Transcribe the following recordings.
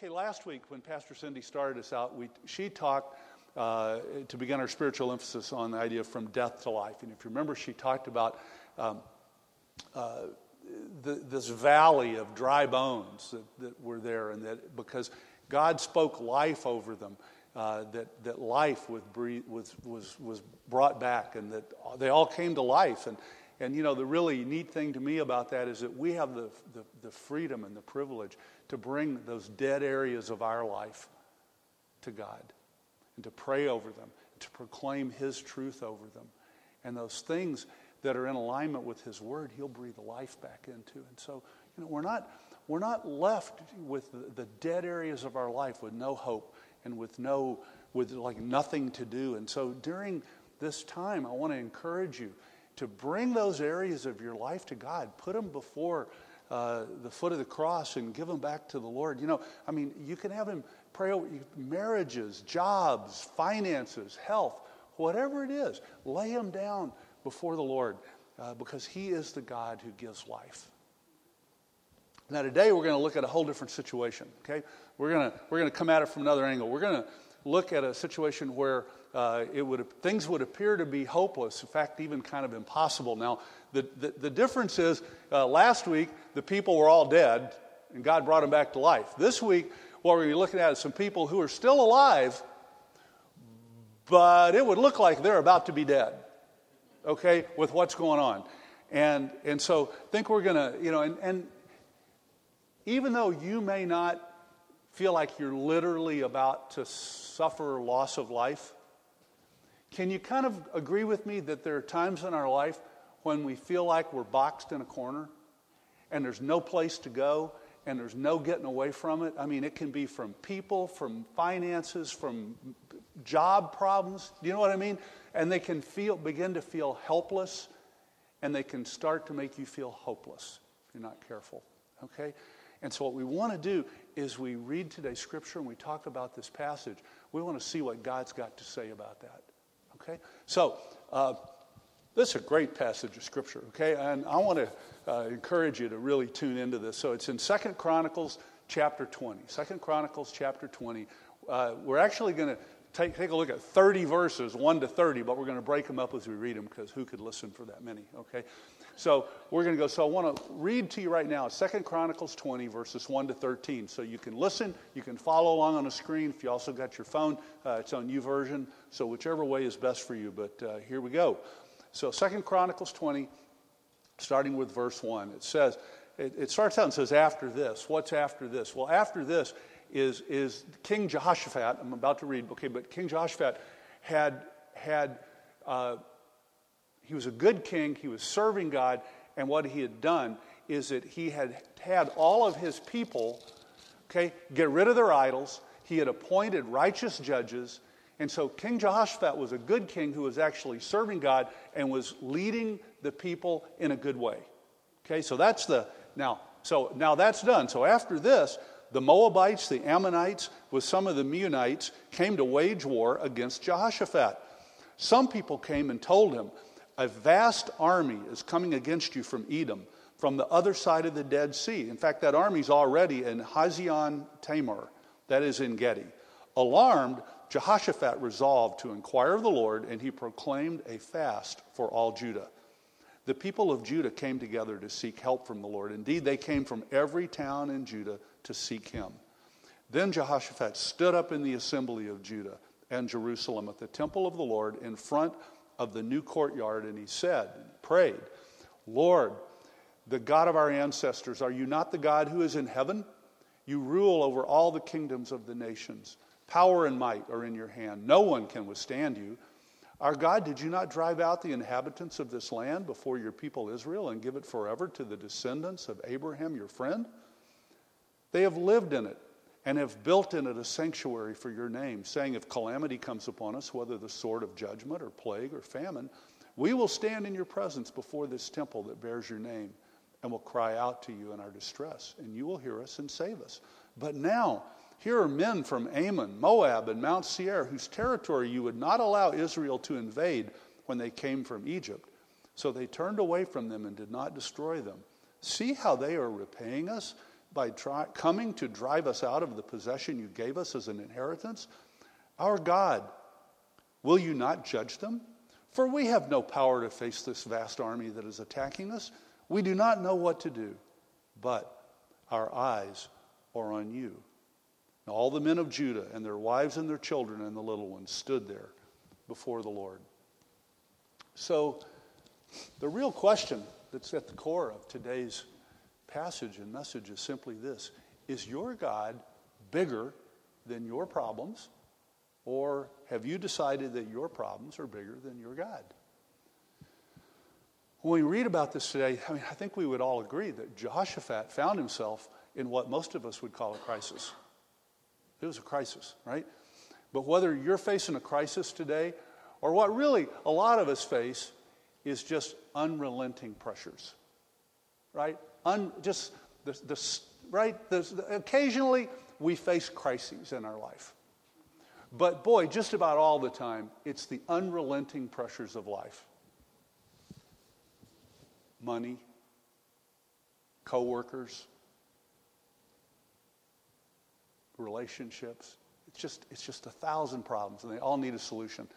Okay, last week when Pastor Cindy started us out, she talked to begin our spiritual emphasis on the idea of from death to life. And if you remember, she talked about this valley of dry bones that were there, and that because God spoke life over them, that life was brought back, and that they all came to life. And you know, the really neat thing to me about that is that we have the freedom and the privilege to bring those dead areas of our life to God and to pray over them, to proclaim His truth over them. And those things that are in alignment with His Word, He'll breathe life back into. And so, you know, we're not left with the dead areas of our life with no hope and with like nothing to do. And so during this time, I want to encourage you to bring those areas of your life to God. Put them before the foot of the cross and give them back to the Lord. You know, I mean, you can have Him pray over marriages, jobs, finances, health, whatever it is. Lay them down before the Lord because He is the God who gives life. Now, today we're going to look at a whole different situation. Okay, we're going to come at it from another angle. We're going to look at a situation where things would appear to be hopeless, in fact, even kind of impossible. Now, the difference is last week, the people were all dead, and God brought them back to life. This week, what we're looking at is some people who are still alive, but it would look like they're about to be dead, okay, with what's going on. And so I think we're going to, you know, and even though you may not feel like you're literally about to suffer loss of life, can you kind of agree with me that there are times in our life when we feel like we're boxed in a corner and there's no place to go and there's no getting away from it? I mean, it can be from people, from finances, from job problems. Do you know what I mean? And they can begin to feel helpless, and they can start to make you feel hopeless if you're not careful, okay? And so what we want to do is we read today's scripture and we talk about this passage. We want to see what God's got to say about that. Okay, so this is a great passage of scripture, okay? And I want to encourage you to really tune into this. So it's in 2 Chronicles chapter 20. 2 Chronicles chapter 20. We're actually going to take a look at 30 verses, 1 to 30, but we're going to break them up as we read them because who could listen for that many, okay? So we're going to go. So I want to read to you right now 2 Chronicles 20, verses 1 to 13. So you can listen. You can follow along on the screen. If you also got your phone, it's on YouVersion. So whichever way is best for you. But here we go. So 2 Chronicles 20, starting with verse 1. It says, it starts out and says, after this. What's after this? Well, after this is King Jehoshaphat. I'm about to read. Okay, but King Jehoshaphat he was a good king. He was serving God. And what he had done is that he had had all of his people, okay, get rid of their idols. He had appointed righteous judges. And so King Jehoshaphat was a good king who was actually serving God and was leading the people in a good way. Okay, so that's now that's done. So after this, the Moabites, the Ammonites, with some of the Meunites, came to wage war against Jehoshaphat. Some people came and told him, "A vast army is coming against you from Edom, from the other side of the Dead Sea." In fact, that army's already in Hazazon-Tamar, that is En Gedi. Alarmed, Jehoshaphat resolved to inquire of the Lord, and he proclaimed a fast for all Judah. The people of Judah came together to seek help from the Lord. Indeed, they came from every town in Judah to seek him. Then Jehoshaphat stood up in the assembly of Judah and Jerusalem at the temple of the Lord in front of the new courtyard, and he said, prayed, "Lord, the God of our ancestors, are you not the God who is in heaven? You rule over all the kingdoms of the nations. Power and might are in your hand. No one can withstand you. Our God, did you not drive out the inhabitants of this land before your people Israel and give it forever to the descendants of Abraham, your friend? They have lived in it and have built in it a sanctuary for your name, saying, if calamity comes upon us, whether the sword of judgment or plague or famine, we will stand in your presence before this temple that bears your name and will cry out to you in our distress, and you will hear us and save us. But now, here are men from Ammon, Moab, and Mount Seir, whose territory you would not allow Israel to invade when they came from Egypt. So they turned away from them and did not destroy them. See how they are repaying us. by coming to drive us out of the possession you gave us as an inheritance? Our God, will you not judge them? For we have no power to face this vast army that is attacking us. We do not know what to do, but our eyes are on you. And all the men of Judah and their wives and their children and the little ones stood there before the Lord. So the real question that's at the core of today's passage and message is simply this: is your God bigger than your problems? Or have you decided that your problems are bigger than your God? When we read about this today, I think we would all agree that Jehoshaphat found himself in what most of us would call a crisis. It was a crisis, right? But whether you're facing a crisis today, or what really a lot of us face, is just unrelenting pressures, right? Occasionally we face crises in our life. But boy, just about all the time, it's the unrelenting pressures of life. Money, coworkers, relationships. It's just 1,000 problems, and they all need a solution.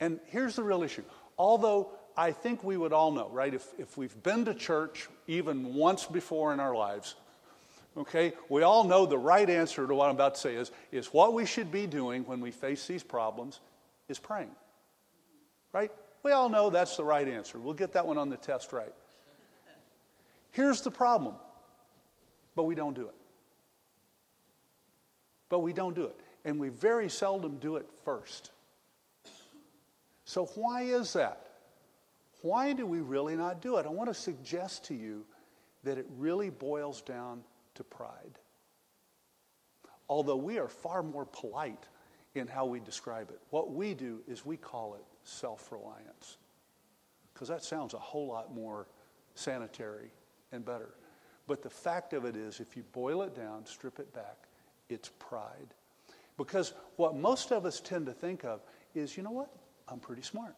And here's the real issue. Although I think we would all know, right, if we've been to church even once before in our lives, okay, we all know the right answer to what I'm about to say is what we should be doing when we face these problems is praying, right? We all know that's the right answer. We'll get that one on the test right. Here's the problem, but we don't do it. And we very seldom do it first. So why is that? Why do we really not do it? I want to suggest to you that it really boils down to pride. Although we are far more polite in how we describe it, what we do is we call it self-reliance, because that sounds a whole lot more sanitary and better. But the fact of it is, if you boil it down, strip it back, it's pride. Because what most of us tend to think of is, you know what? I'm pretty smart.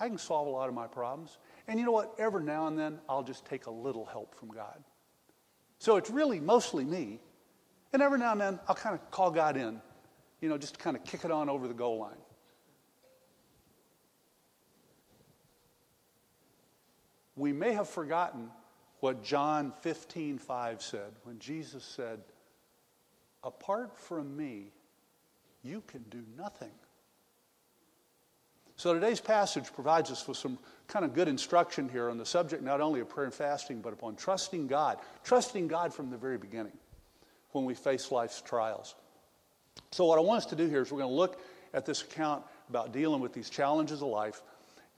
I can solve a lot of my problems. And you know what? Every now and then, I'll just take a little help from God. So it's really mostly me. And every now and then, I'll kind of call God in, you know, just to kind of kick it on over the goal line. We may have forgotten what John 15:5 said, when Jesus said, "Apart from me, you can do nothing." So today's passage provides us with some kind of good instruction here on the subject, not only of prayer and fasting, but upon trusting God from the very beginning when we face life's trials. So what I want us to do here is we're going to look at this account about dealing with these challenges of life,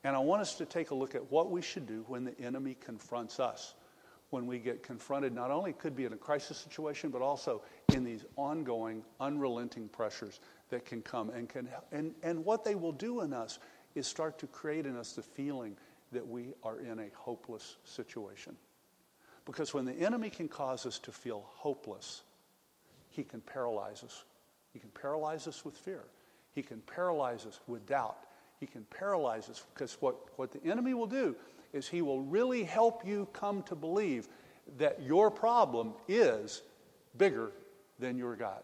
and I want us to take a look at what we should do when the enemy confronts us, when we get confronted. Not only could be in a crisis situation, but also in these ongoing, unrelenting pressures that can come and what they will do in us is start to create in us the feeling that we are in a hopeless situation. Because when the enemy can cause us to feel hopeless, he can paralyze us. He can paralyze us with fear. He can paralyze us with doubt. He can paralyze us, because what the enemy will do is he will really help you come to believe that your problem is bigger than your God.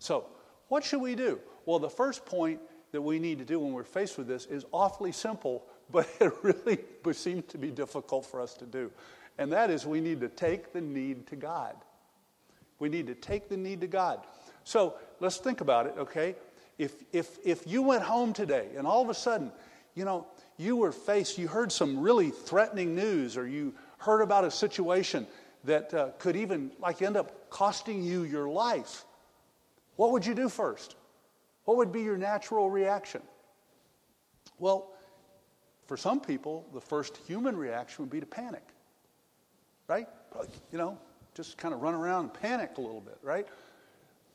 So what should we do? Well, the first point that we need to do when we're faced with this is awfully simple, but it really seems to be difficult for us to do. And that is, we need to take the need to God. We need to take the need to God. So let's think about it, okay? If you went home today and all of a sudden, you know, you heard some really threatening news, or you heard about a situation that could even end up costing you your life, what would you do first? What would be your natural reaction? Well, for some people, the first human reaction would be to panic, right? You know, just kind of run around and panic a little bit, right?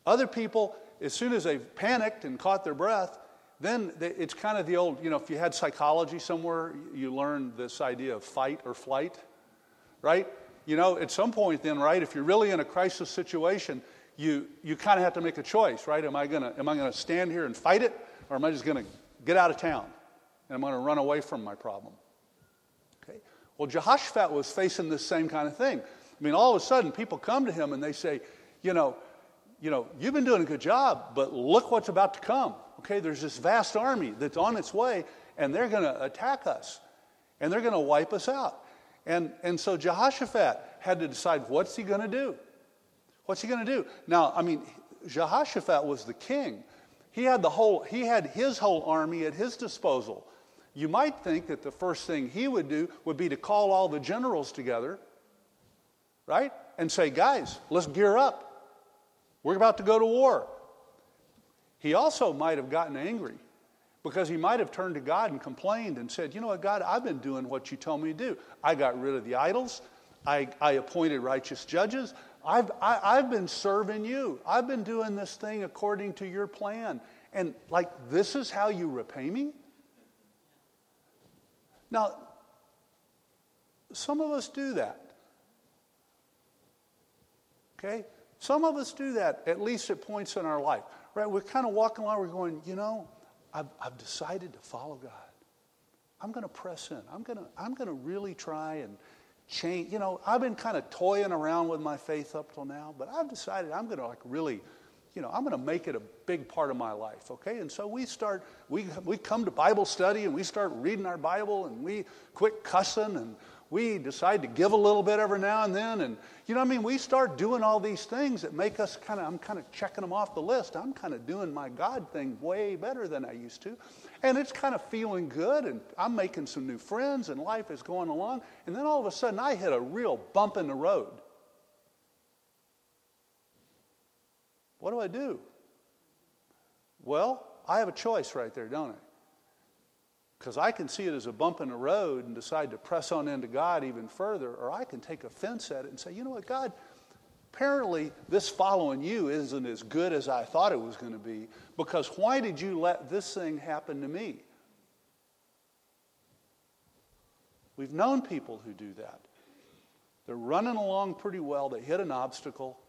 Other people, as soon as they've panicked and caught their breath, then it's kind of the old, you know, if you had psychology somewhere, you learned this idea of fight or flight, right? You know, at some point then, right, if you're really in a crisis situation, you kind of have to make a choice, right? Am I going to stand here and fight it, or am I just going to get out of town and I'm going to run away from my problem? Okay. Well, Jehoshaphat was facing this same kind of thing. I mean, all of a sudden, people come to him and they say, you know, you've been doing a good job, but look what's about to come. Okay, there's this vast army that's on its way, and they're going to attack us, and they're going to wipe us out. And so Jehoshaphat had to decide, what's he going to do? What's he going to do? Now, I mean, Jehoshaphat was the king. He had his whole army at his disposal. You might think that the first thing he would do would be to call all the generals together, right? And say, guys, let's gear up. We're about to go to war. He also might have gotten angry because he might have turned to God and complained and said, you know what, God, I've been doing what you told me to do. I got rid of the idols. I appointed righteous judges. I've been serving you. I've been doing this thing according to your plan. And like, this is how you repay me? Now, some of us do that. Okay? Some of us do that, at least at points in our life. Right? We're kind of walking along, we're going, you know, I've decided to follow God. I'm going to press in. I'm going to really try and change. You know, I've been kind of toying around with my faith up till now, but I've decided I'm going to like really, you know, I'm going to make it a big part of my life, okay? And so we come to Bible study and we start reading our Bible and we quit cussing and we decide to give a little bit every now and then. And, you know what I mean? We start doing all these things that make us I'm kind of checking them off the list. I'm kind of doing my God thing way better than I used to. And it's kind of feeling good. And I'm making some new friends and life is going along. And then all of a sudden I hit a real bump in the road. What do I do? Well, I have a choice right there, don't I? Because I can see it as a bump in the road and decide to press on into God even further, or I can take offense at it and say, you know what, God, apparently this following you isn't as good as I thought it was going to be, because why did you let this thing happen to me? We've known people who do that. They're running along pretty well. They hit an obstacle.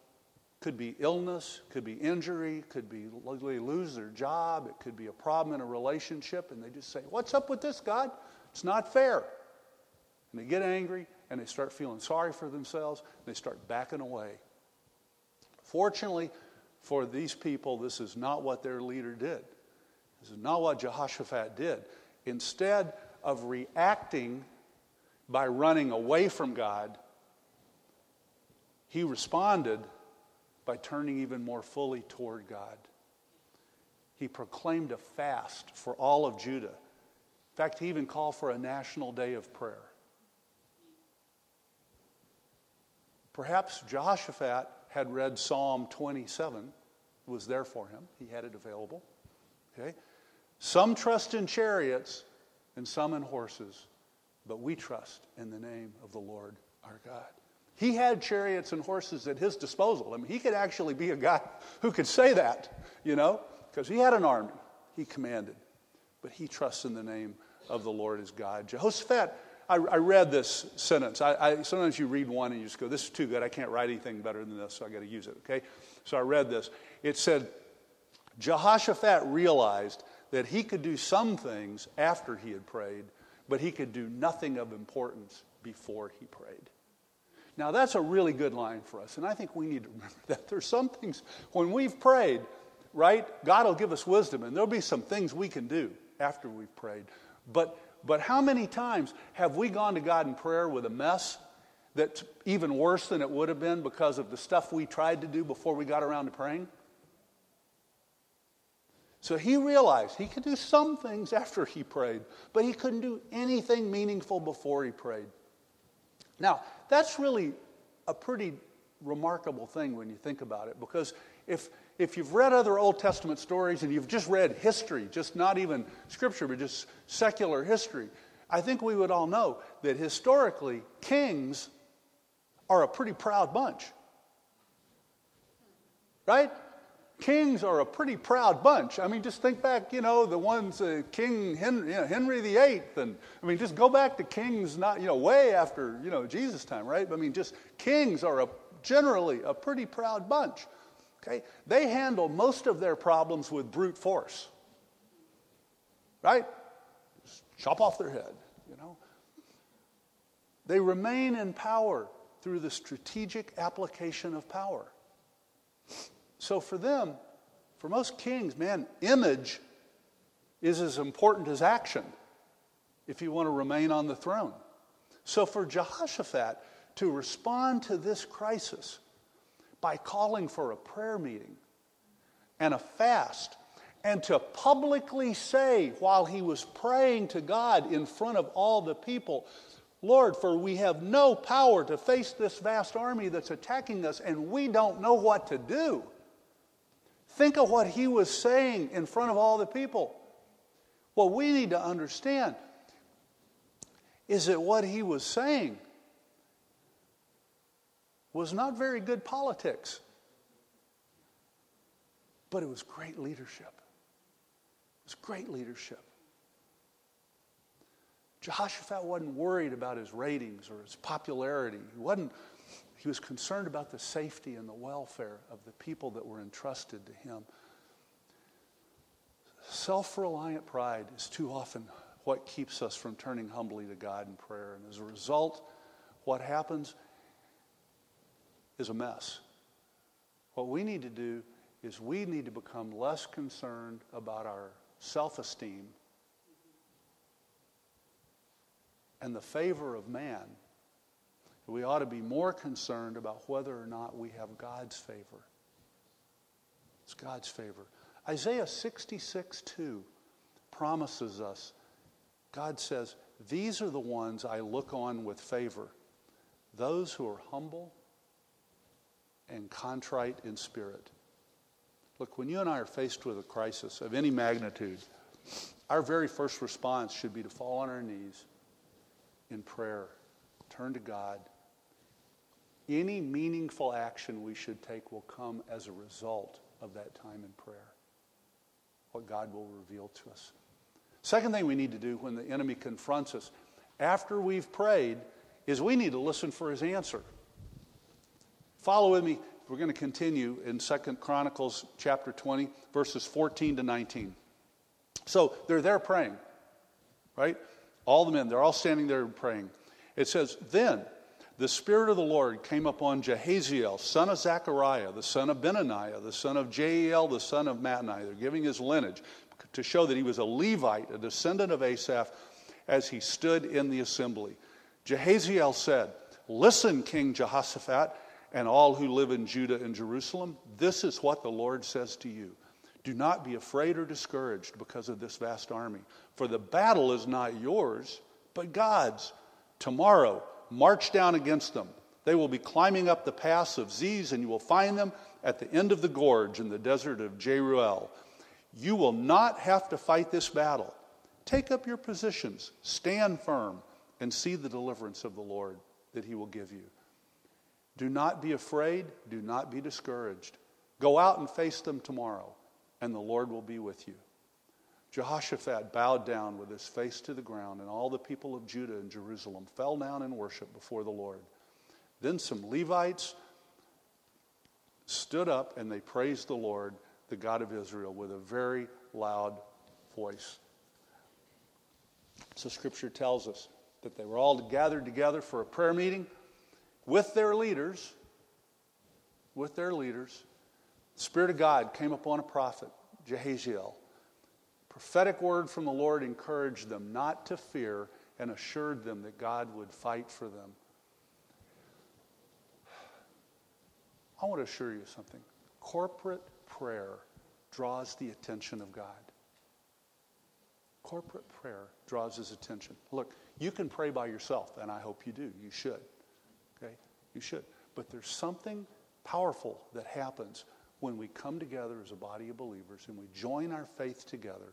Could be illness, could be injury, could be they lose their job, it could be a problem in a relationship, and they just say, what's up with this, God? It's not fair. And they get angry, and they start feeling sorry for themselves, and they start backing away. Fortunately for these people, this is not what their leader did. This is not what Jehoshaphat did. Instead of reacting by running away from God, he responded by turning even more fully toward God. He proclaimed a fast for all of Judah. In fact, he even called for a national day of prayer. Perhaps Jehoshaphat had read Psalm 27. It was there for him. He had it available. Okay? Some trust in chariots and some in horses, but we trust in the name of the Lord our God. He had chariots and horses at his disposal. I mean, he could actually be a guy who could say that, you know, because he had an army. He commanded. But he trusts in the name of the Lord his God. Jehoshaphat, I read this sentence. Sometimes you read one and you just go, this is too good. I can't write anything better than this, so I got to use it, okay? So I read this. It said, Jehoshaphat realized that he could do some things after he had prayed, but he could do nothing of importance before he prayed. Now, that's a really good line for us, and I think we need to remember that. There's some things, when we've prayed, right, God will give us wisdom, and there'll be some things we can do after we've prayed. But how many times have we gone to God in prayer with a mess that's even worse than it would have been because of the stuff we tried to do before we got around to praying? So he realized he could do some things after he prayed, but he couldn't do anything meaningful before he prayed. Now, that's really a pretty remarkable thing when you think about it, because if you've read other Old Testament stories and you've just read history, just not even Scripture, but just secular history, I think we would all know that historically kings are a pretty proud bunch, right? Kings are a pretty proud bunch. I mean, just think back, you know, the ones, King Henry, Henry VIII, and I mean, just go back to kings, not, you know, way after, you know, Jesus' time, right? I mean, just kings are generally a pretty proud bunch, okay? They handle most of their problems with brute force, right? Just chop off their head, you know. They remain in power through the strategic application of power. So for them, for most kings, man, image is as important as action if you want to remain on the throne. So for Jehoshaphat to respond to this crisis by calling for a prayer meeting and a fast, and to publicly say while he was praying to God in front of all the people, "Lord, for we have no power to face this vast army that's attacking us, and we don't know what to do." Think of what he was saying in front of all the people. What we need to understand is that what he was saying was not very good politics, but it was great leadership. It's great leadership. Jehoshaphat wasn't worried about his ratings or his popularity. He was concerned about the safety and the welfare of the people that were entrusted to him. Self-reliant pride is too often what keeps us from turning humbly to God in prayer. And as a result, what happens is a mess. What we need to do is we need to become less concerned about our self-esteem and the favor of man. We ought to be more concerned about whether or not we have God's favor. It's God's favor. Isaiah 66:2 promises us, God says, "These are the ones I look on with favor, those who are humble and contrite in spirit." Look, when you and I are faced with a crisis of any magnitude, our very first response should be to fall on our knees in prayer, turn to God. Any meaningful action we should take will come as a result of that time in prayer, what God will reveal to us. Second thing we need to do when the enemy confronts us after we've prayed is we need to listen for his answer. Follow with me. We're going to continue in 2 Chronicles chapter 20, verses 14 to 19. So they're there praying, right? All the men, they're all standing there praying. It says, "Then the Spirit of the Lord came upon Jehaziel, son of Zachariah, the son of Benaniah, the son of Jael, the son of Mataniah." They're giving his lineage to show that he was a Levite, a descendant of Asaph, as he stood in the assembly. Jehaziel said, "Listen, King Jehoshaphat, and all who live in Judah and Jerusalem, this is what the Lord says to you. Do not be afraid or discouraged because of this vast army, for the battle is not yours, but God's. Tomorrow, march down against them. They will be climbing up the pass of Ziz, and you will find them at the end of the gorge in the desert of Jeruel. You will not have to fight this battle. Take up your positions, stand firm, and see the deliverance of the Lord that he will give you. Do not be afraid, do not be discouraged. Go out and face them tomorrow, and the Lord will be with you." Jehoshaphat bowed down with his face to the ground, and all the people of Judah and Jerusalem fell down in worship before the Lord. Then some Levites stood up, and they praised the Lord, the God of Israel, with a very loud voice. So Scripture tells us that they were all gathered together for a prayer meeting with their leaders. With their leaders, the Spirit of God came upon a prophet, Jehaziel. Prophetic word from the Lord encouraged them not to fear and assured them that God would fight for them. I want to assure you something. Corporate prayer draws the attention of God. Corporate prayer draws his attention. Look, you can pray by yourself, and I hope you do. You should. Okay? You should. But there's something powerful that happens when we come together as a body of believers and we join our faith together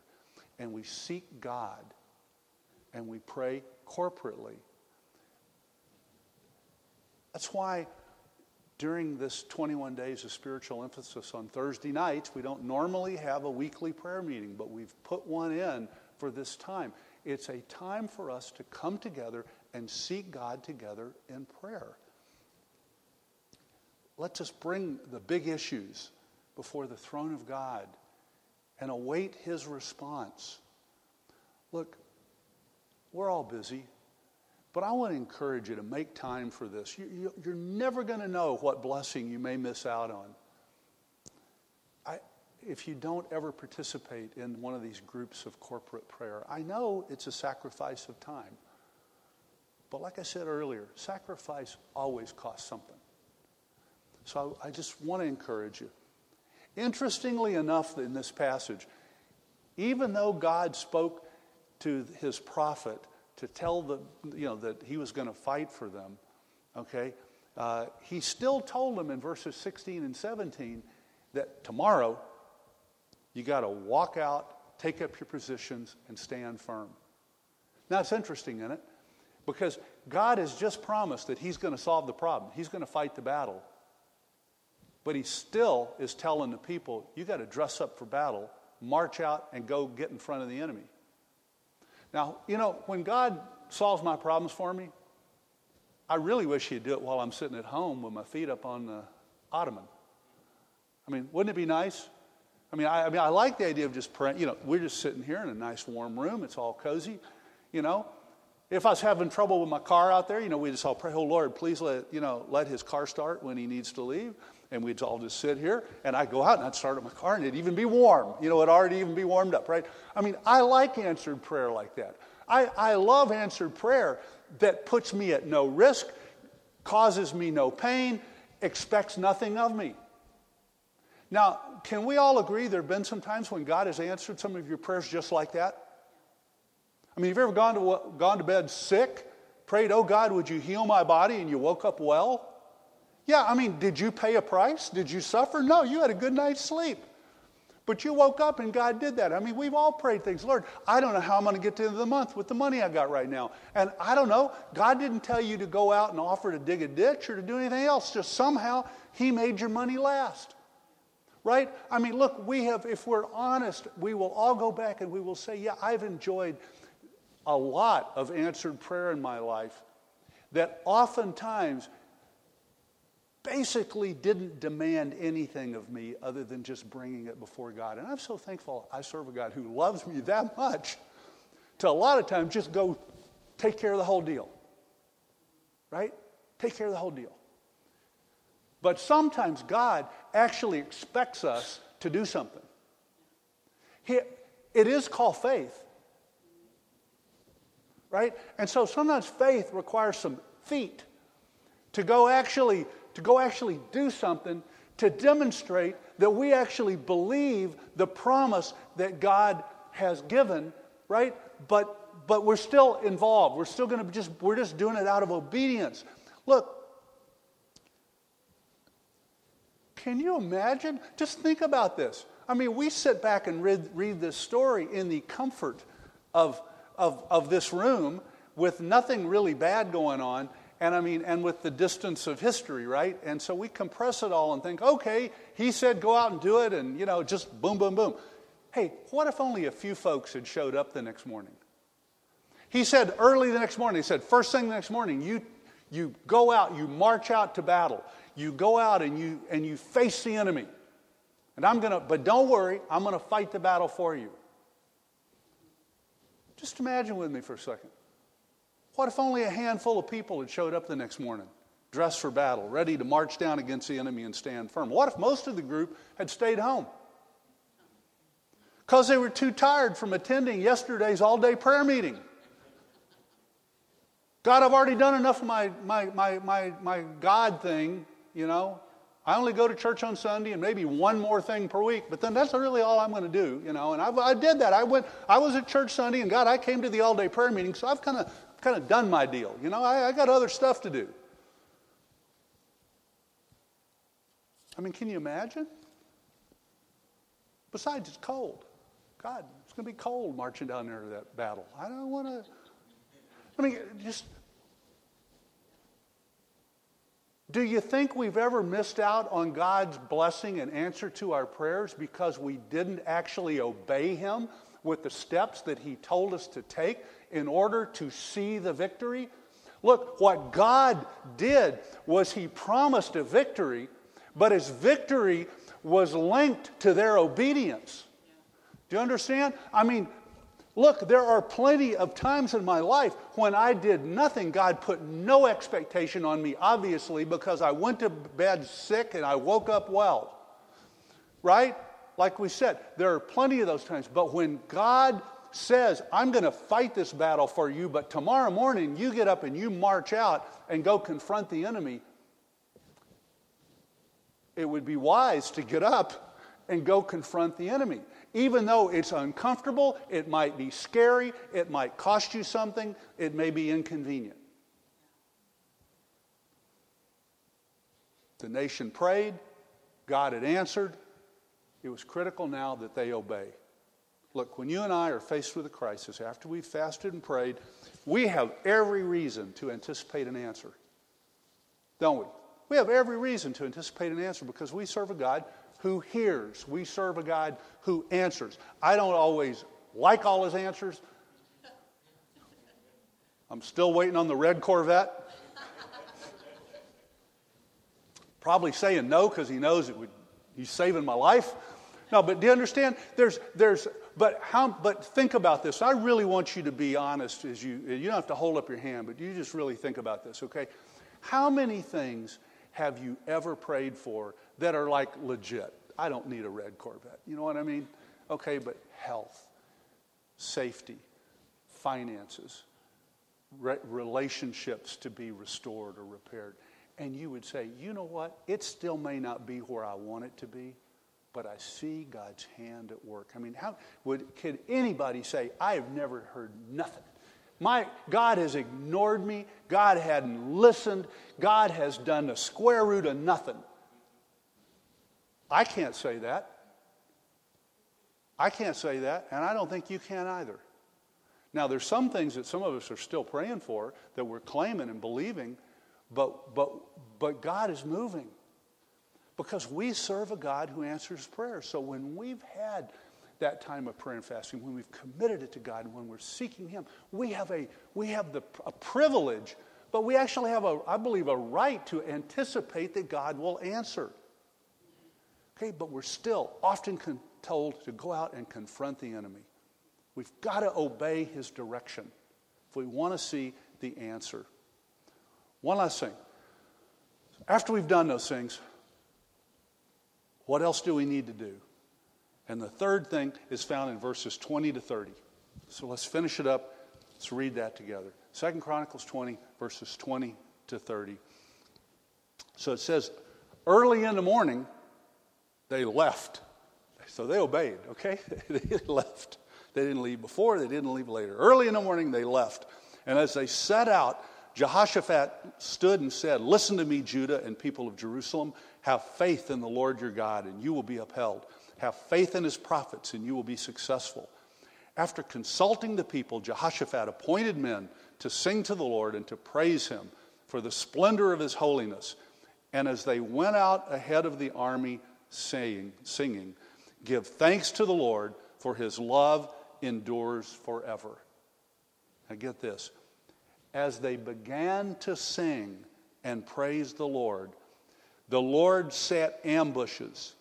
and we seek God and we pray corporately. That's why during this 21 days of spiritual emphasis on Thursday nights, we don't normally have a weekly prayer meeting, but we've put one in for this time. It's a time for us to come together and seek God together in prayer. Let's just bring the big issues before the throne of God and await his response. Look, we're all busy, But I want to encourage you to make time for this. You're never going to know what blessing you may miss out on if you don't ever participate in one of these groups of corporate prayer. I know it's a sacrifice of time. But like I said earlier, sacrifice always costs something. So I just want to encourage you. Interestingly enough, in this passage, even though God spoke to his prophet to tell them, that he was going to fight for them, he still told them in verses 16 and 17 that tomorrow you got to walk out, take up your positions, and stand firm. Now it's interesting, isn't it? Because God has just promised that he's going to solve the problem. He's going to fight the battle. But he still is telling the people, you got to dress up for battle, march out, and go get in front of the enemy. Now, when God solves my problems for me, I really wish he'd do it while I'm sitting at home with my feet up on the ottoman. I mean, wouldn't it be nice? I like the idea of just praying. We're just sitting here in a nice warm room. It's all cozy, If I was having trouble with my car out there, we just all pray, oh, Lord, please let his car start when he needs to leave. And we'd all just sit here. And I'd go out and I'd start up my car and it'd even be warm. It'd already even be warmed up, right? I like answered prayer like that. I love answered prayer that puts me at no risk, causes me no pain, expects nothing of me. Now, can we all agree there have been some times when God has answered some of your prayers just like that? Have you ever gone to bed sick, prayed, oh God, would you heal my body, and you woke up well? Yeah, did you pay a price? Did you suffer? No, you had a good night's sleep. But you woke up and God did that. We've all prayed things. Lord, I don't know how I'm going to get to the end of the month with the money I got right now. And I don't know, God didn't tell you to go out and offer to dig a ditch or to do anything else. Just somehow he made your money last. Right? Look, if we're honest, we will all go back and we will say, yeah, I've enjoyed a lot of answered prayer in my life that oftentimes basically didn't demand anything of me other than just bringing it before God. And I'm so thankful I serve a God who loves me that much to a lot of times just go take care of the whole deal. Right? Take care of the whole deal. But sometimes God actually expects us to do something. It is called faith. Right? And so sometimes faith requires some feet to go actually do something to demonstrate that we actually believe the promise that God has given, right? But we're still involved. We're just doing it out of obedience. Look, can you imagine? Just think about this. We sit back and read this story in the comfort of this room with nothing really bad going on, and and with the distance of history, right? And so we compress it all and think, okay, he said go out and do it, and just boom, boom, boom. Hey, what if only a few folks had showed up the next morning? He said early the next morning, he said first thing the next morning, you go out, you march out to battle, you go out and you face the enemy. But don't worry, I'm gonna fight the battle for you. Just imagine with me for a second. What if only a handful of people had showed up the next morning, dressed for battle, ready to march down against the enemy and stand firm? What if most of the group had stayed home? Because they were too tired from attending yesterday's all-day prayer meeting. God, I've already done enough of my God thing, I only go to church on Sunday and maybe one more thing per week, but then that's really all I'm going to do, And I did that. I was at church Sunday, and God, I came to the all-day prayer meeting, so I've kind of done my deal, I got other stuff to do. Can you imagine? Besides, it's cold. God, it's going to be cold marching down there to that battle. I don't want to. Just. Do you think we've ever missed out on God's blessing and answer to our prayers because we didn't actually obey him with the steps that he told us to take in order to see the victory? Look, what God did was he promised a victory, but his victory was linked to their obedience. Do you understand? Look, there are plenty of times in my life when I did nothing. God put no expectation on me, obviously, because I went to bed sick and I woke up well. Right? Like we said, there are plenty of those times. But when God says, I'm going to fight this battle for you, but tomorrow morning you get up and you march out and go confront the enemy, it would be wise to get up and go confront the enemy. Even though it's uncomfortable, it might be scary, it might cost you something, it may be inconvenient. The nation prayed, God had answered. It was critical now that they obey. Look, when you and I are faced with a crisis, after we've fasted and prayed, we have every reason to anticipate an answer, don't we? We have every reason to anticipate an answer because we serve a God who hears. We serve a God who answers. I don't always like all his answers. I'm still waiting on the red Corvette. Probably saying no because he knows he's saving my life. No, but do you understand? But think about this. I really want you to be honest. As you don't have to hold up your hand, but you just really think about this, okay? How many things have you ever prayed for that are like legit? I don't need a red Corvette. You know what I mean? Okay, but health, safety, finances, relationships to be restored or repaired. And you would say, you know what? It still may not be where I want it to be, but I see God's hand at work. I mean, could anybody say, I have never heard nothing? God has ignored me. God hadn't listened. God has done the square root of nothing. I can't say that. I can't say that, and I don't think you can either. Now, there's some things that some of us are still praying for that we're claiming and believing, but God is moving because we serve a God who answers prayer. So when we've had that time of prayer and fasting, when we've committed it to God and when we're seeking him, we have a privilege, but we actually have I believe a right to anticipate that God will answer. Okay, but we're still often told to go out and confront the enemy. We've got to obey his direction if we want to see the answer. One last thing. After we've done those things, what else do we need to do? And the third thing is found in verses 20 to 30. So let's finish it up. Let's read that together. 2 Chronicles 20, verses 20 to 30. So it says, early in the morning, they left. So they obeyed, okay? They left. They didn't leave before. They didn't leave later. Early in the morning, they left. And as they set out, Jehoshaphat stood and said, listen to me, Judah and people of Jerusalem. Have faith in the Lord your God, and you will be upheld. Have faith in his prophets, and you will be successful. After consulting the people, Jehoshaphat appointed men to sing to the Lord and to praise him for the splendor of his holiness. And as they went out ahead of the army singing, give thanks to the Lord, for his love endures forever. Now get this. As they began to sing and praise the Lord set ambushes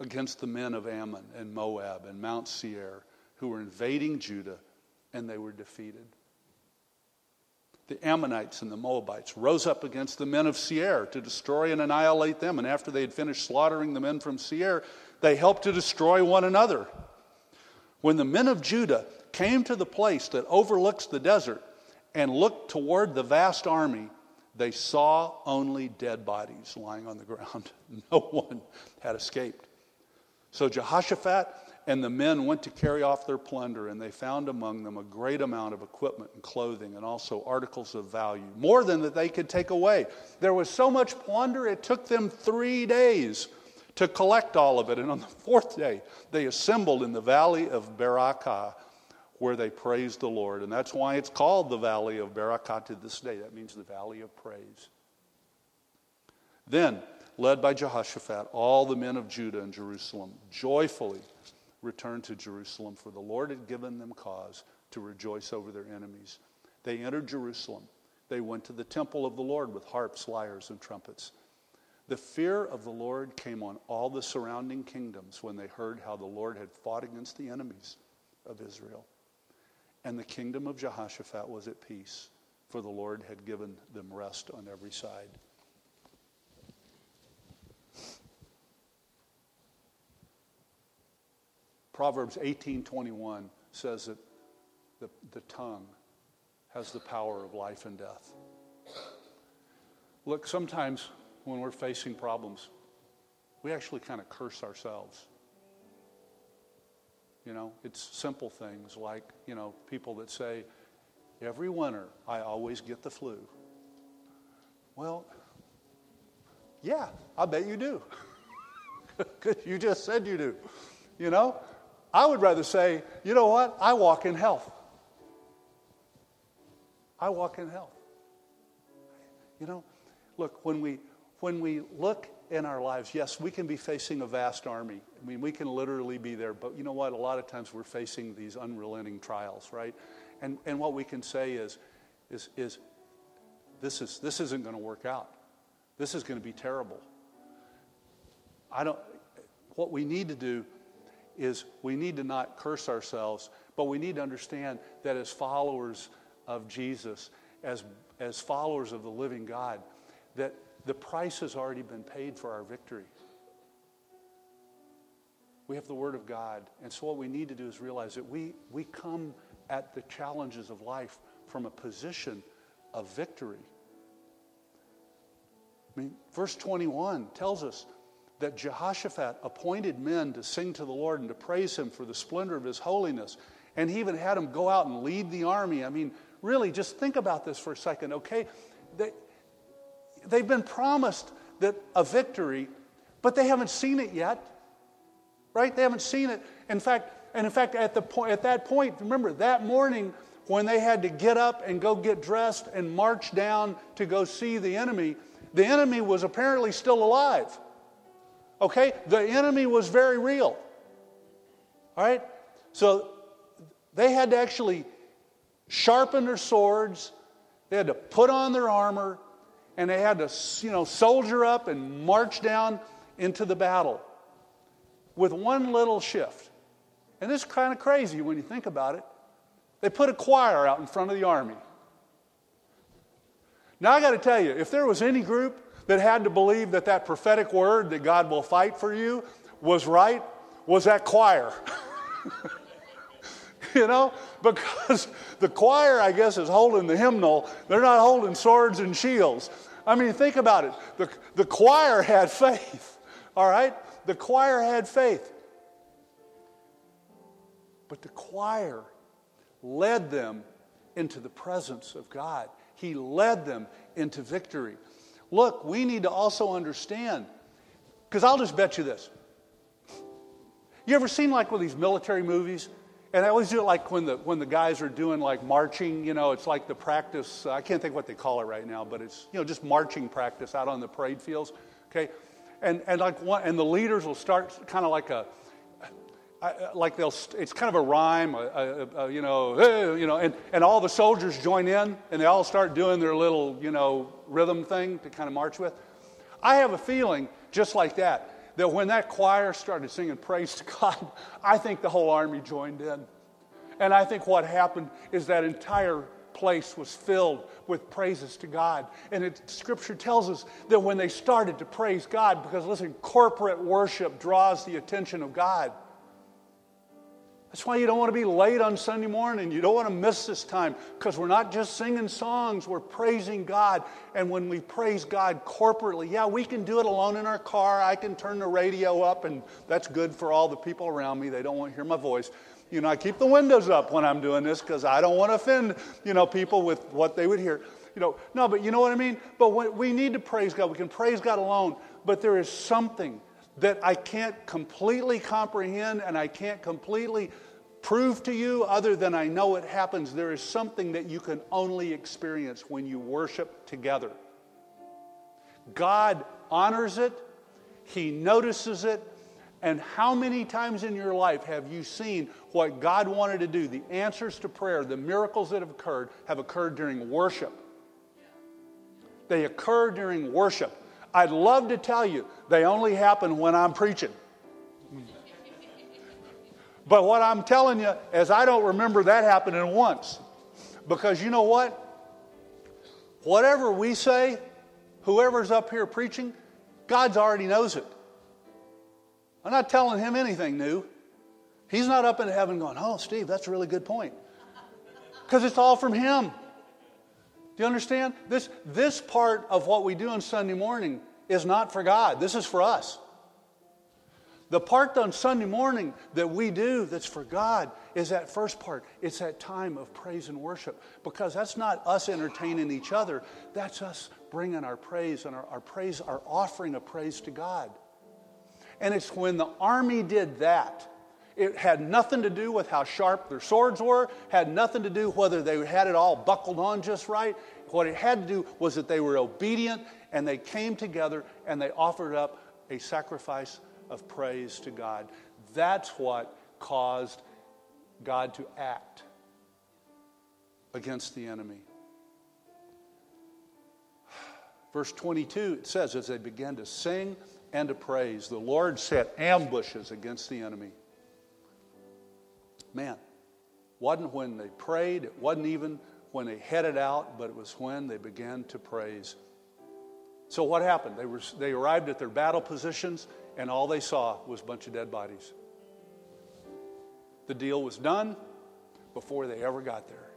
against the men of Ammon and Moab and Mount Seir who were invading Judah, and they were defeated. The Ammonites and the Moabites rose up against the men of Seir to destroy and annihilate them, and after they had finished slaughtering the men from Seir, they helped to destroy one another. When the men of Judah came to the place that overlooks the desert and looked toward the vast army, they saw only dead bodies lying on the ground. No one had escaped. So Jehoshaphat and the men went to carry off their plunder, and they found among them a great amount of equipment and clothing and also articles of value, more than that they could take away. There was so much plunder, it took them 3 days to collect all of it. And on the fourth day, they assembled in the valley of Berakah, where they praised the Lord. And that's why it's called the Valley of Berakah to this day. That means the Valley of Praise. Then, led by Jehoshaphat, all the men of Judah and Jerusalem joyfully returned to Jerusalem, for the Lord had given them cause to rejoice over their enemies. They entered Jerusalem. They went to the temple of the Lord with harps, lyres, and trumpets. The fear of the Lord came on all the surrounding kingdoms when they heard how the Lord had fought against the enemies of Israel. And the kingdom of Jehoshaphat was at peace, for the Lord had given them rest on every side. Proverbs 18:21 says that the tongue has the power of life and death. Look, sometimes when we're facing problems, we actually kind of curse ourselves. You know, it's simple things like, you know, people that say, every winter I always get the flu. Well, yeah, I bet you do. Because you just said you do. You know, I would rather say, you know what, I walk in health. I walk in health. You know, look, when we look in our lives, yes, we can be facing a vast army. I mean, we can literally be there, but you know what? A lot of times we're facing these unrelenting trials, right? And what we can say is this isn't going to work out. This is going to be terrible. What we need to do is we need to not curse ourselves, but we need to understand that as followers of Jesus, as followers of the living God, that the price has already been paid for our victory. We have the Word of God. And so what we need to do is realize that we come at the challenges of life from a position of victory. I mean, verse 21 tells us that Jehoshaphat appointed men to sing to the Lord and to praise him for the splendor of his holiness. And he even had them go out and lead the army. I mean, really, just think about this for a second, okay? They've been promised that a victory, but they haven't seen it yet, right? They haven't seen it. In fact, at that point, remember that morning when they had to get up and go get dressed and march down to go see the enemy was apparently still alive. Okay? The enemy was very real. All right? So they had to actually sharpen their swords. They had to put on their armor. And they had to, you know, soldier up and march down into the battle with one little shift. And it's kind of crazy when you think about it. They put a choir out in front of the army. Now I got to tell you, if there was any group that had to believe that that prophetic word that God will fight for you was right, was that choir. You know, because the choir, I guess, is holding the hymnal. They're not holding swords and shields. I mean, think about it. The choir had faith, all right? The choir had faith. But the choir led them into the presence of God. He led them into victory. Look, we need to also understand, because I'll just bet you this. You ever seen like one of these military movies? And I always do it like when the guys are doing like marching, you know, it's like the practice. I can't think what they call it right now, but it's, you know, just marching practice out on the parade fields, okay? And the leaders will start kind of like it's kind of a rhyme, and all the soldiers join in and they all start doing their little, you know, rhythm thing to kind of march with. I have a feeling just like that. That when that choir started singing praise to God, I think the whole army joined in. And I think what happened is that entire place was filled with praises to God. And Scripture tells us that when they started to praise God, because listen, corporate worship draws the attention of God. That's why you don't want to be late on Sunday morning. You don't want to miss this time, because we're not just singing songs, we're praising God. And when we praise God corporately, yeah, we can do it alone in our car. I can turn the radio up, and that's good for all the people around me. They don't want to hear my voice. You know, I keep the windows up when I'm doing this because I don't want to offend, you know, people with what they would hear. You know, no, but you know what I mean? But when we need to praise God. We can praise God alone, but there is something that I can't completely comprehend and I can't completely prove to you other than I know it happens. There is something that you can only experience when you worship together. God honors it. He notices it. And how many times in your life have you seen what God wanted to do? The answers to prayer, the miracles that have occurred during worship. They occur during worship. I'd love to tell you they only happen when I'm preaching. But what I'm telling you is I don't remember that happening once. Because you know what? Whatever we say, whoever's up here preaching, God already knows it. I'm not telling him anything new. He's not up in heaven going, oh, Steve, that's a really good point. Because it's all from him. Do you understand? This part of what we do on Sunday morning is not for God. This is for us. The part on Sunday morning that we do that's for God is that first part. It's that time of praise and worship, because that's not us entertaining each other. That's us bringing our praise and our praise, our offering of praise to God. And it's when the army did that, it had nothing to do with how sharp their swords were, had nothing to do whether they had it all buckled on just right. What it had to do was that they were obedient and they came together and they offered up a sacrifice of praise to God. That's what caused God to act against the enemy. Verse 22, it says, as they began to sing and to praise, the Lord set ambushes against the enemy. Man, wasn't when they prayed, it wasn't even when they headed out, but it was when they began to praise. So what happened? They arrived at their battle positions, and all they saw was a bunch of dead bodies. The deal was done before they ever got there.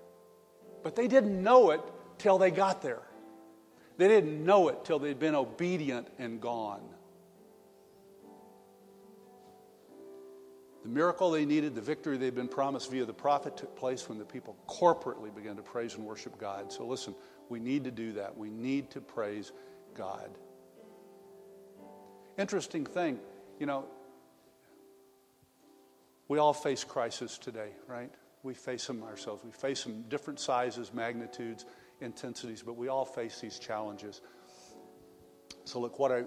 But they didn't know it till they got there. They didn't know it till they'd been obedient and gone. The miracle they needed, the victory they'd been promised via the prophet, took place when the people corporately began to praise and worship God. So listen, we need to do that. We need to praise God. Interesting thing, you know, we all face crises today, right? We face them ourselves. We face them different sizes, magnitudes, intensities, but we all face these challenges. So look, what I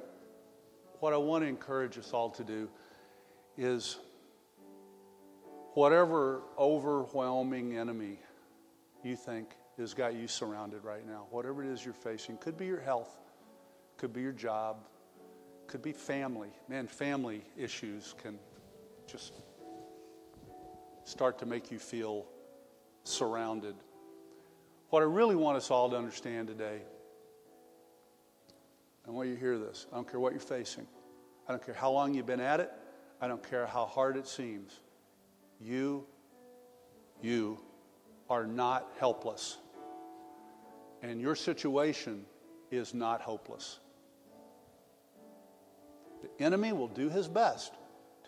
want to encourage us all to do is whatever overwhelming enemy you think has got you surrounded right now, whatever it is you're facing, could be your health, could be your job, could be family. Man, family issues can just start to make you feel surrounded. What I really want us all to understand today, I want you to hear this. I don't care what you're facing. I don't care how long you've been at it. I don't care how hard it seems. You are not helpless. And your situation is not hopeless. The enemy will do his best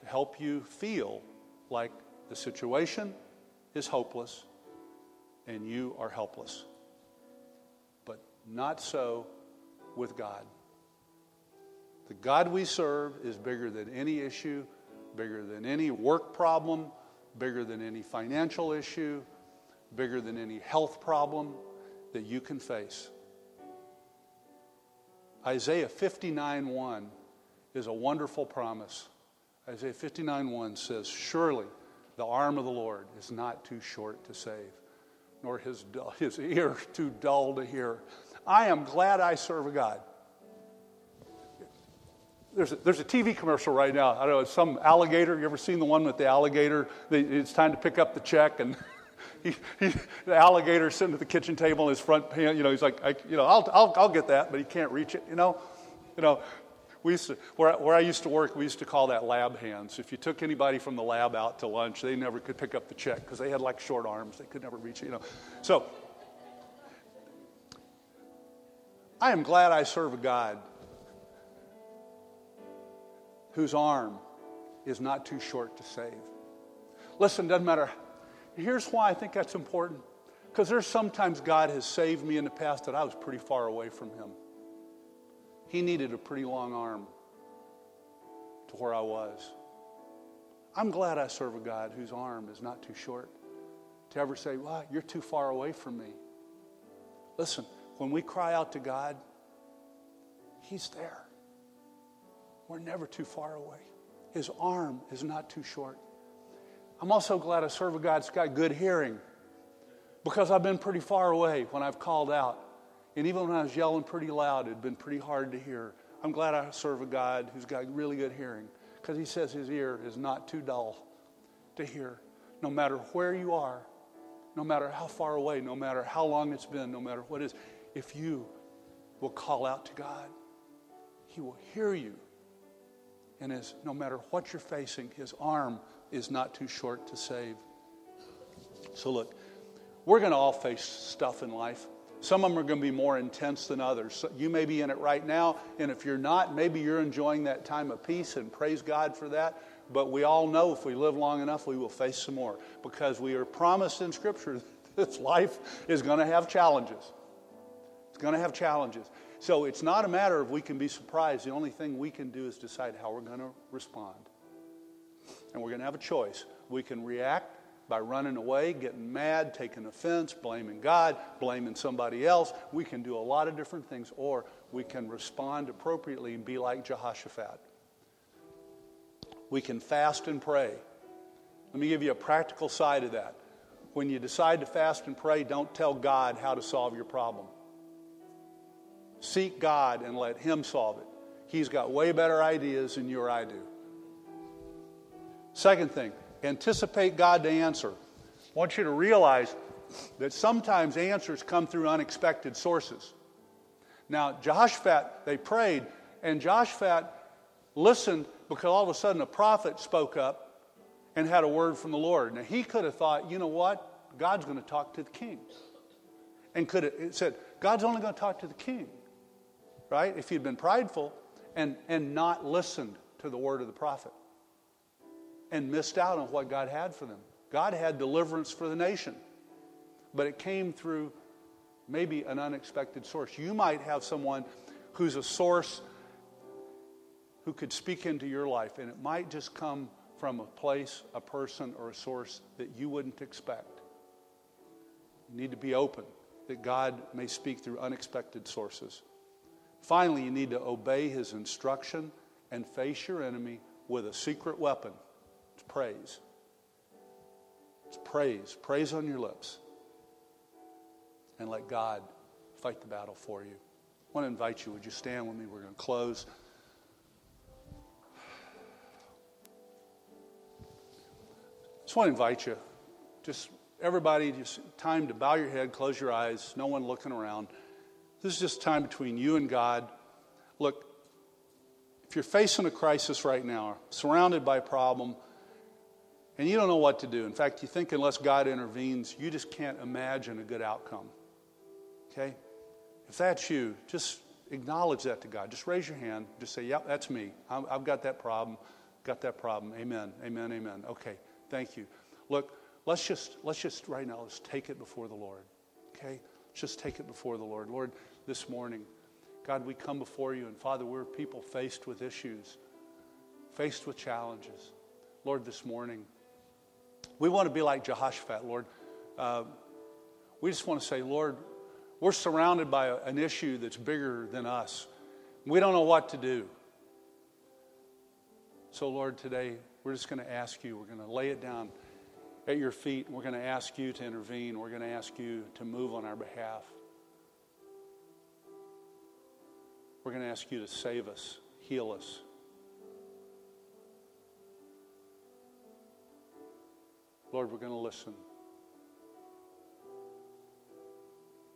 to help you feel like the situation is hopeless and you are helpless. But not so with God. The God we serve is bigger than any issue, bigger than any work problem, bigger than any financial issue, bigger than any health problem that you can face. Isaiah 59:1 is a wonderful promise. Isaiah 59:1 says, surely the arm of the Lord is not too short to save, nor his ear too dull to hear. I am glad I serve a God. There's a TV commercial right now. I don't know, it's some alligator. You ever seen the one with the alligator? It's time to pick up the check, and the alligator sitting at the kitchen table in his front pan. You know, he's like, I'll get that, but he can't reach it. You know. We used to, where I used to work, we used to call that lab hands. If you took anybody from the lab out to lunch, they never could pick up the check because they had like short arms. They could never reach it, you know. So I am glad I serve a God whose arm is not too short to save. Listen, doesn't matter. Here's why I think that's important. Because there's sometimes God has saved me in the past that I was pretty far away from him. He needed a pretty long arm to where I was. I'm glad I serve a God whose arm is not too short to ever say, well, you're too far away from me. Listen, when we cry out to God, he's there. We're never too far away. His arm is not too short. I'm also glad I serve a God that's got good hearing, because I've been pretty far away when I've called out. And even when I was yelling pretty loud, it had been pretty hard to hear. I'm glad I serve a God who's got really good hearing, because he says his ear is not too dull to hear, no matter where you are, no matter how far away, no matter how long it's been, no matter what it is. If you will call out to God, He will hear you. And no matter what you're facing, His arm is not too short to save. So look, we're going to all face stuff in life. Some of them are going to be more intense than others. So you may be in it right now, and if you're not, maybe you're enjoying that time of peace, and praise God for that. But we all know if we live long enough, we will face some more, because we are promised in Scripture that life is going to have challenges. It's going to have challenges. So it's not a matter of we can be surprised. The only thing we can do is decide how we're going to respond. And we're going to have a choice. We can react by running away, getting mad, taking offense, blaming God, blaming somebody else. We can do a lot of different things, or we can respond appropriately and be like Jehoshaphat. We can fast and pray. Let me give you a practical side of that. When you decide to fast and pray, don't tell God how to solve your problem. Seek God and let Him solve it. He's got way better ideas than you or I do. Second thing, anticipate God to answer. I want you to realize that sometimes answers come through unexpected sources. Now, Jehoshaphat, they prayed, and Jehoshaphat listened because all of a sudden a prophet spoke up and had a word from the Lord. Now, he could have thought, you know what? God's going to talk to the king. And it said, God's only going to talk to the king, right? If he'd been prideful and not listened to the word of the prophet, and missed out on what God had for them. God had deliverance for the nation, but it came through maybe an unexpected source. You might have someone who's a source who could speak into your life, and it might just come from a place, a person, or a source that you wouldn't expect. You need to be open that God may speak through unexpected sources. Finally, you need to obey His instruction and face your enemy with a secret weapon. Praise. It's praise. Praise on your lips. And let God fight the battle for you. I want to invite you, would you stand with me? We're going to close. I just want to invite you, just everybody, just time to bow your head, close your eyes, no one looking around. This is just time between you and God. Look, if you're facing a crisis right now, surrounded by a problem, and you don't know what to do. In fact, you think unless God intervenes, you just can't imagine a good outcome. Okay? If that's you, just acknowledge that to God. Just raise your hand. Just say, yep, that's me. I've got that problem. Got that problem. Amen. Amen. Amen. Okay. Thank you. Look, let's just right now, let's take it before the Lord. Okay? Let's just take it before the Lord. Lord, this morning, God, we come before you, and Father, we're people faced with issues, faced with challenges. Lord, this morning, we want to be like Jehoshaphat, Lord. We just want to say, Lord, we're surrounded by an issue that's bigger than us. We don't know what to do. So, Lord, today we're just going to ask you. We're going to lay it down at your feet. We're going to ask you to intervene. We're going to ask you to move on our behalf. We're going to ask you to save us, heal us. Lord, we're going to listen.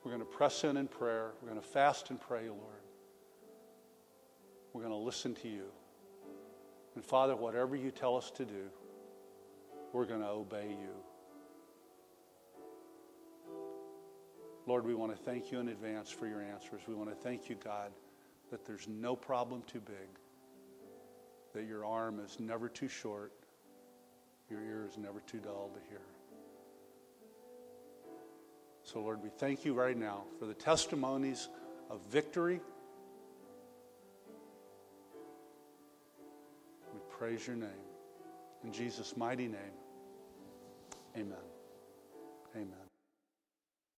We're going to press in prayer. We're going to fast and pray, Lord. We're going to listen to you. And Father, whatever you tell us to do, we're going to obey you. Lord, we want to thank you in advance for your answers. We want to thank you, God, that there's no problem too big, that your arm is never too short, your ear is never too dull to hear. So, Lord, we thank you right now for the testimonies of victory. We praise your name. In Jesus' mighty name, amen. Amen.